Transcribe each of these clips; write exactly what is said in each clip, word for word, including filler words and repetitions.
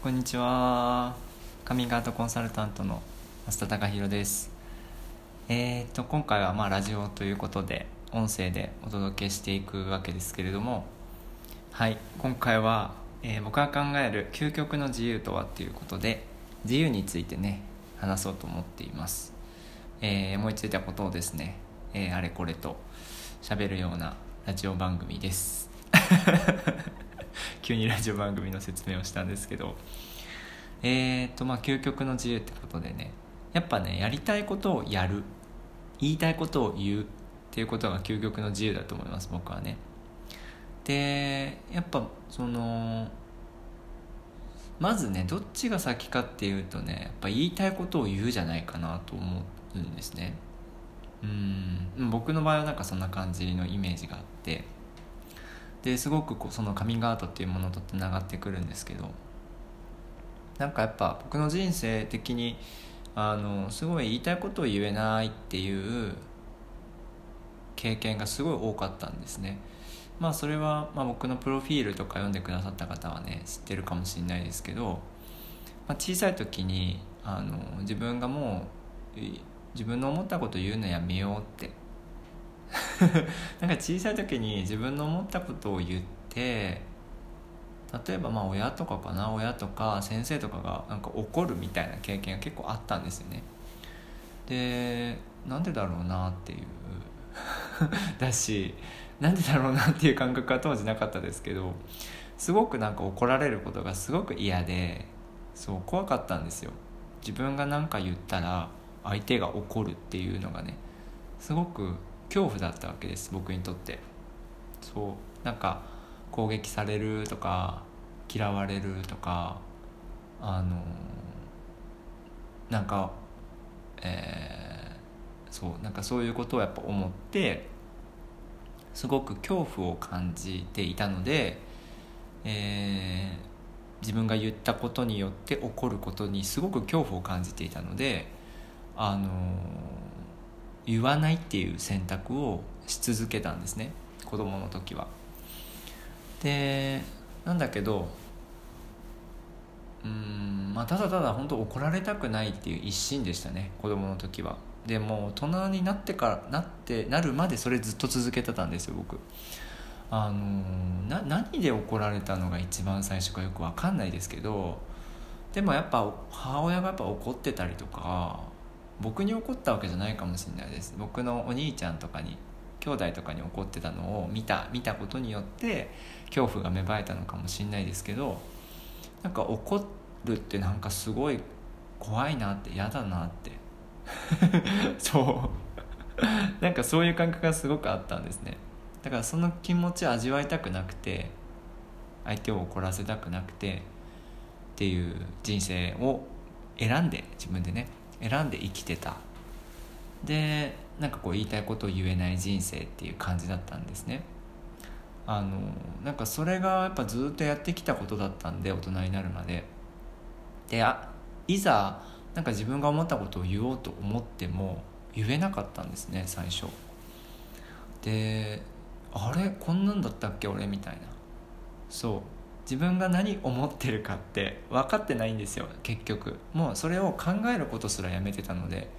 こんにちは。カミングアウトコンサルタントの増田貴弘です。えーと今回はまあラジオということで音声でお届けしていくわけですけれども、はい、今回は、えー、僕が考える究極の自由とはということで、自由についてね、話そうと思っています。えー、思いついたことをですね、えー、あれこれと喋るようなラジオ番組です急にラジオ番組の説明をしたんですけど、えーとまあ究極の自由ってことでね、やっぱね、やりたいことをやる、言いたいことを言うっていうことが究極の自由だと思います、僕はね。で、やっぱそのまずね、どっちが先かっていうとね、やっぱ言いたいことを言うじゃないかなと思うんですね。うーん、僕の場合はなんかそんな感じのイメージがあって、ですごくこうそのカミングアウトっていうものとつながってくるんですけど、なんかやっぱ僕の人生的にあのすごい言いたいことを言えないっていう経験がすごい多かったんですね。まあそれは、まあ、僕のプロフィールとか読んでくださった方はね、知ってるかもしれないですけど、まあ、小さい時にあの自分がもう自分の思ったことを言うのやめようってなんか小さい時に自分の思ったことを言って、例えばまあ親とかかな親とか先生とかがなんか怒るみたいな経験が結構あったんですよね。で、なんでだろうなっていうだし、なんでだろうなっていう感覚は当時なかったですけど、すごくなんか怒られることがすごく嫌で、そう怖かったんですよ。自分が何か言ったら相手が怒るっていうのがね、すごく恐怖だったわけです、僕にとって。そう、なんか攻撃されるとか嫌われるとか、あのなんか、えー、そうなんかそういうことをやっぱ思って、すごく恐怖を感じていたので、えー、自分が言ったことによって起こることにすごく恐怖を感じていたので、あの言わないっていう選択をし続けたんですね、子供の時は。で、なんだけど、うーん、まあ、ただただ本当怒られたくないっていう一心でしたね、子供の時は。でも大人になってからなってなるまでそれずっと続けてたんですよ、僕。あのな何で怒られたのが一番最初かよく分かんないですけど、でもやっぱ母親がやっぱ怒ってたりとか、僕に怒ったわけじゃないかもしれないです。僕のお兄ちゃんとかに、兄弟とかに怒ってたのを見た見たことによって恐怖が芽生えたのかもしれないですけど、なんか怒るってなんかすごい怖いなって、嫌だなってそうなんかそういう感覚がすごくあったんですね。だからその気持ちを味わいたくなくて、相手を怒らせたくなくてっていう人生を選んで、自分でね選んで生きてた。で、なんかこう言いたいことを言えない人生っていう感じだったんですね。あのなんかそれがやっぱずっとやってきたことだったんで、大人になるまで。で、あいざなんか自分が思ったことを言おうと思っても言えなかったんですね、最初。で、あれこんなんだったっけ俺みたいな。そう、自分が何思ってるかって分かってないんですよ、結局。もうそれを考えることすらやめてたので、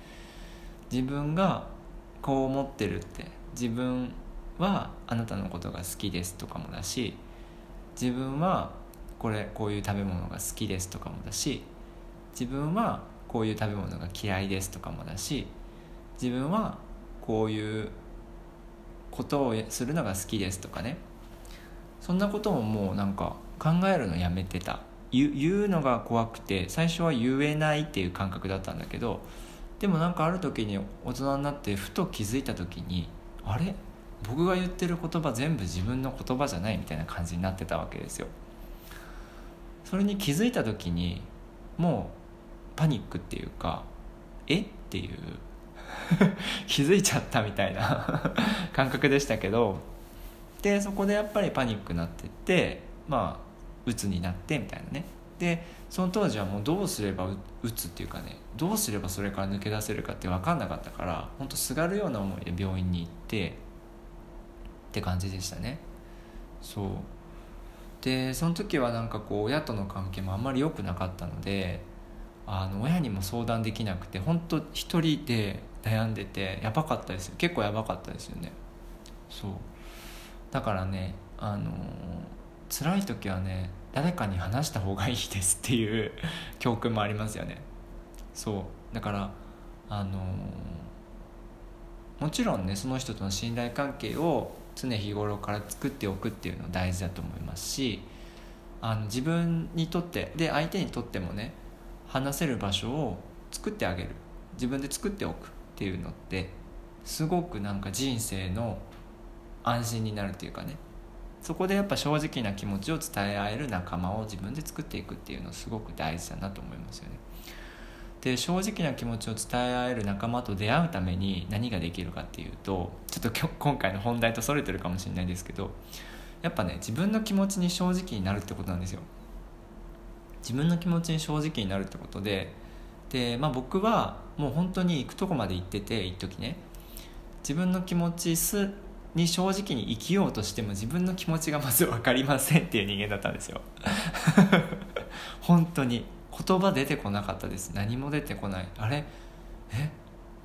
自分がこう思ってるって、自分はあなたのことが好きですとかもだし、自分はこれこういう食べ物が好きですとかもだし、自分はこういう食べ物が嫌いですとかもだし、自分はこういうことをするのが好きですとかね、そんなことももうなんか考えるのやめてた。 言, 言うのが怖くて、最初は言えないっていう感覚だったんだけど、でもなんかある時に大人になってふと気づいた時に、あれ僕が言ってる言葉全部自分の言葉じゃないみたいな感じになってたわけですよ。それに気づいた時にもうパニックっていうか、えっていう気づいちゃったみたいな感覚でしたけど、でそこでやっぱりパニックになってって、まあ鬱になってみたいなね。でその当時はもうどうすれば鬱っていうかね、どうすればそれから抜け出せるかって分かんなかったから、ほんとすがるような思いで病院に行ってって感じでしたね。そうでその時はなんかこう親との関係もあんまり良くなかったので、あの親にも相談できなくて、本当一人で悩んでて、やばかったですよ。結構やばかったですよね。そうだからね、あの辛い時はね誰かに話した方がいいですっていう教訓もありますよね。そうだからあのもちろんね、その人との信頼関係を常日頃から作っておくっていうのは大事だと思いますし、あの自分にとってで相手にとってもね、話せる場所を作ってあげる、自分で作っておくっていうのってすごくなんか人生の安心になるというかね、そこでやっぱ正直な気持ちを伝え合える仲間を自分で作っていくっていうのすごく大事だなと思いますよね。で正直な気持ちを伝え合える仲間と出会うために何ができるかっていうと、ちょっと今回の本題とそれてるかもしれないですけど、やっぱね自分の気持ちに正直になるってことなんですよ。自分の気持ちに正直になるってことで、で、まあ、僕はもう本当に行くとこまで行ってて、一時ね自分の気持ちすに正直に生きようとしても自分の気持ちがまず分かりませんっていう人間だったんですよ本当に言葉出てこなかったです。何も出てこない。あれえ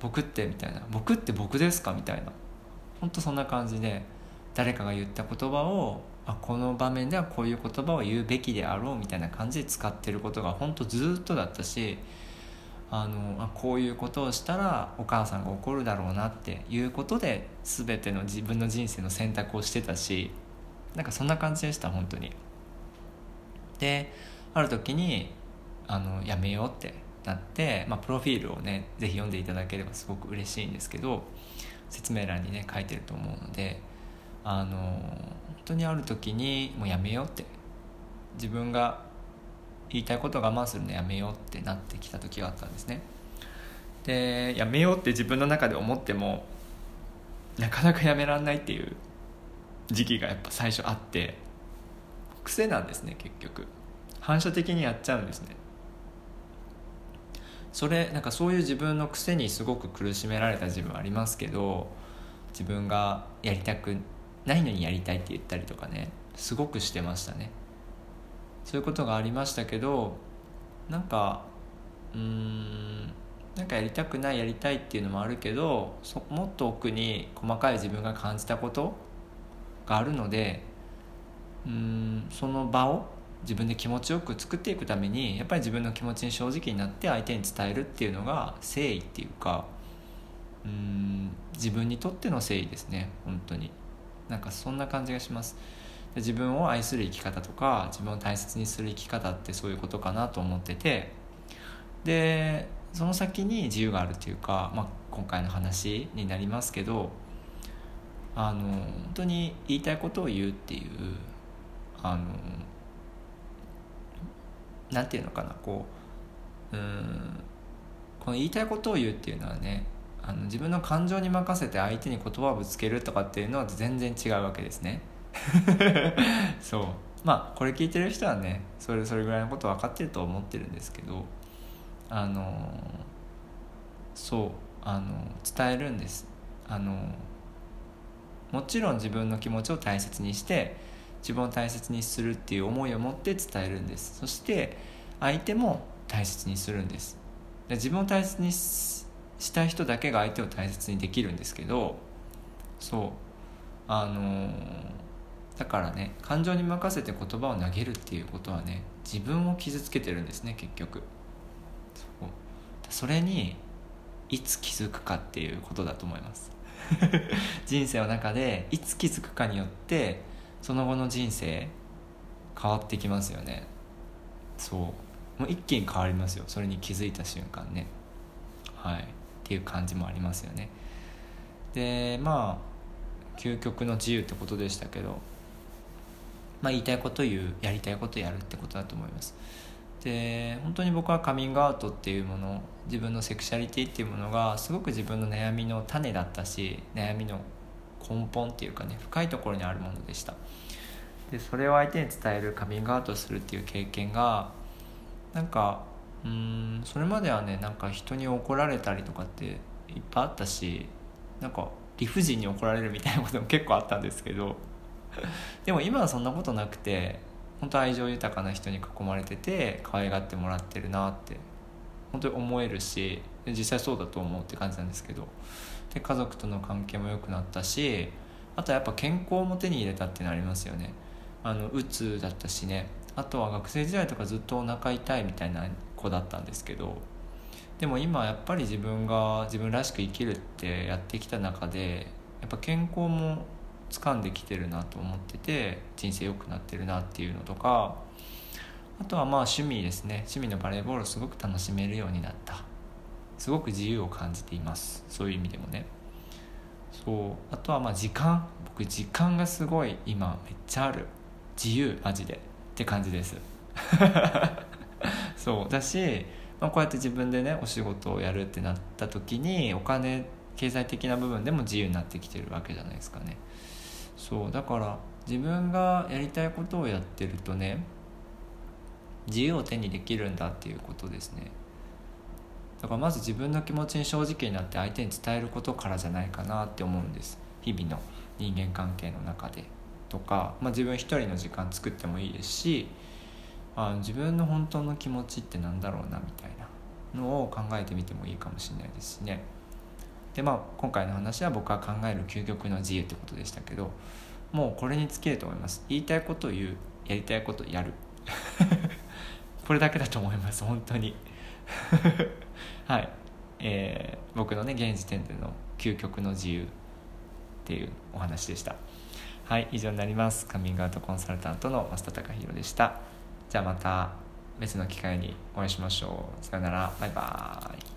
僕ってみたいな、僕って僕ですかみたいな、本当そんな感じで、誰かが言った言葉を、あこの場面ではこういう言葉を言うべきであろうみたいな感じで使ってることが本当ずっとだったし、あのあこういうことをしたらお母さんが怒るだろうなっていうことで全ての自分の人生の選択をしてたし、なんかそんな感じでした本当に。である時にあのやめようってなって、まあ、プロフィールをねぜひ読んでいただければすごく嬉しいんですけど、説明欄にね書いてると思うので、あの本当にある時にもうやめようって、自分が言いたいことを我慢するのやめようってなってきた時があったんですね。でやめようって自分の中で思ってもなかなかやめらんないっていう時期がやっぱ最初あって、癖なんですね。結局反射的にやっちゃうんですね。それなんかそういう自分の癖にすごく苦しめられた自分ありますけど、自分がやりたくないのにやりたいって言ったりとかね、すごくしてましたね。そういうことがありましたけど、なんかうーんなんかやりたくないやりたいっていうのもあるけど、そもっと奥に細かい自分が感じたことがあるので、うーんその場を自分で気持ちよく作っていくために、やっぱり自分の気持ちに正直になって相手に伝えるっていうのが誠意っていうか、うーん自分にとっての誠意ですね。本当になんかそんな感じがします。自分を愛する生き方とか自分を大切にする生き方ってそういうことかなと思ってて、でその先に自由があるというか、まあ、今回の話になりますけど、あの本当に言いたいことを言うっていう、あのなんていうのかな、こう、うーんこの言いたいことを言うっていうのはね、あの自分の感情に任せて相手に言葉をぶつけるとかっていうのは全然違うわけですねそうまあこれ聞いてる人はねそれそれぐらいのこと分かってると思ってるんですけど、あのそうあの伝えるんです。あのもちろん自分の気持ちを大切にして自分を大切にするっていう思いを持って伝えるんです。そして相手も大切にするんです。で自分を大切に し, した人だけが相手を大切にできるんですけど、そうあのだからね、感情に任せて言葉を投げるっていうことはね、自分を傷つけてるんですね結局。 そうそれにいつ気づくかっていうことだと思います人生の中でいつ気づくかによってその後の人生変わってきますよね。そうもう一気に変わりますよ、それに気づいた瞬間ね。はいっていう感じもありますよね。でまあ究極の自由ってことでしたけど、まあ、言いたいこと言う、やりたいことやるってことだと思います。で本当に僕はカミングアウトっていうもの、自分のセクシャリティっていうものがすごく自分の悩みの種だったし、悩みの根本っていうかね、深いところにあるものでした。でそれを相手に伝える、カミングアウトするっていう経験がなんかうーんそれまではね、なんか人に怒られたりとかっていっぱいあったし、なんか理不尽に怒られるみたいなことも結構あったんですけどでも今はそんなことなくて、本当愛情豊かな人に囲まれてて可愛がってもらってるなって本当に思えるし、実際そうだと思うって感じなんですけど、で家族との関係も良くなったし、あとはやっぱ健康も手に入れたっていうのありますよね。あのうつだったしね、あとは学生時代とかずっとお腹痛いみたいな子だったんですけど、でも今やっぱり自分が自分らしく生きるってやってきた中でやっぱ健康も掴んできてるなと思ってて、人生良くなってるなっていうのとか、あとはまあ趣味ですね。趣味のバレーボールをすごく楽しめるようになった。すごく自由を感じています、そういう意味でもね。そう、あとはまあ時間、僕時間がすごい今めっちゃある、自由マジでって感じですそうだし、まあ、こうやって自分でねお仕事をやるってなった時にお金、経済的な部分でも自由になってきてるわけじゃないですかね。そうだから自分がやりたいことをやってるとね、自由を手にできるんだっていうことですね。だからまず自分の気持ちに正直になって相手に伝えることからじゃないかなって思うんです。日々の人間関係の中でとか、まあ、自分一人の時間作ってもいいですし、あ自分の本当の気持ちってなんだろうなみたいなのを考えてみてもいいかもしれないですしね。でまあ今回の話は僕は考える究極の自由ってことでしたけど、もうこれに尽きると思います。言いたいことを言う、やりたいことをやるこれだけだと思います本当にはい、えー、僕のね現時点での究極の自由っていうお話でした。はい、以上になります。カミングアウトコンサルタントの増田貴弘でした。じゃあまた別の機会にお会いしましょう。さよなら、バイバーイ。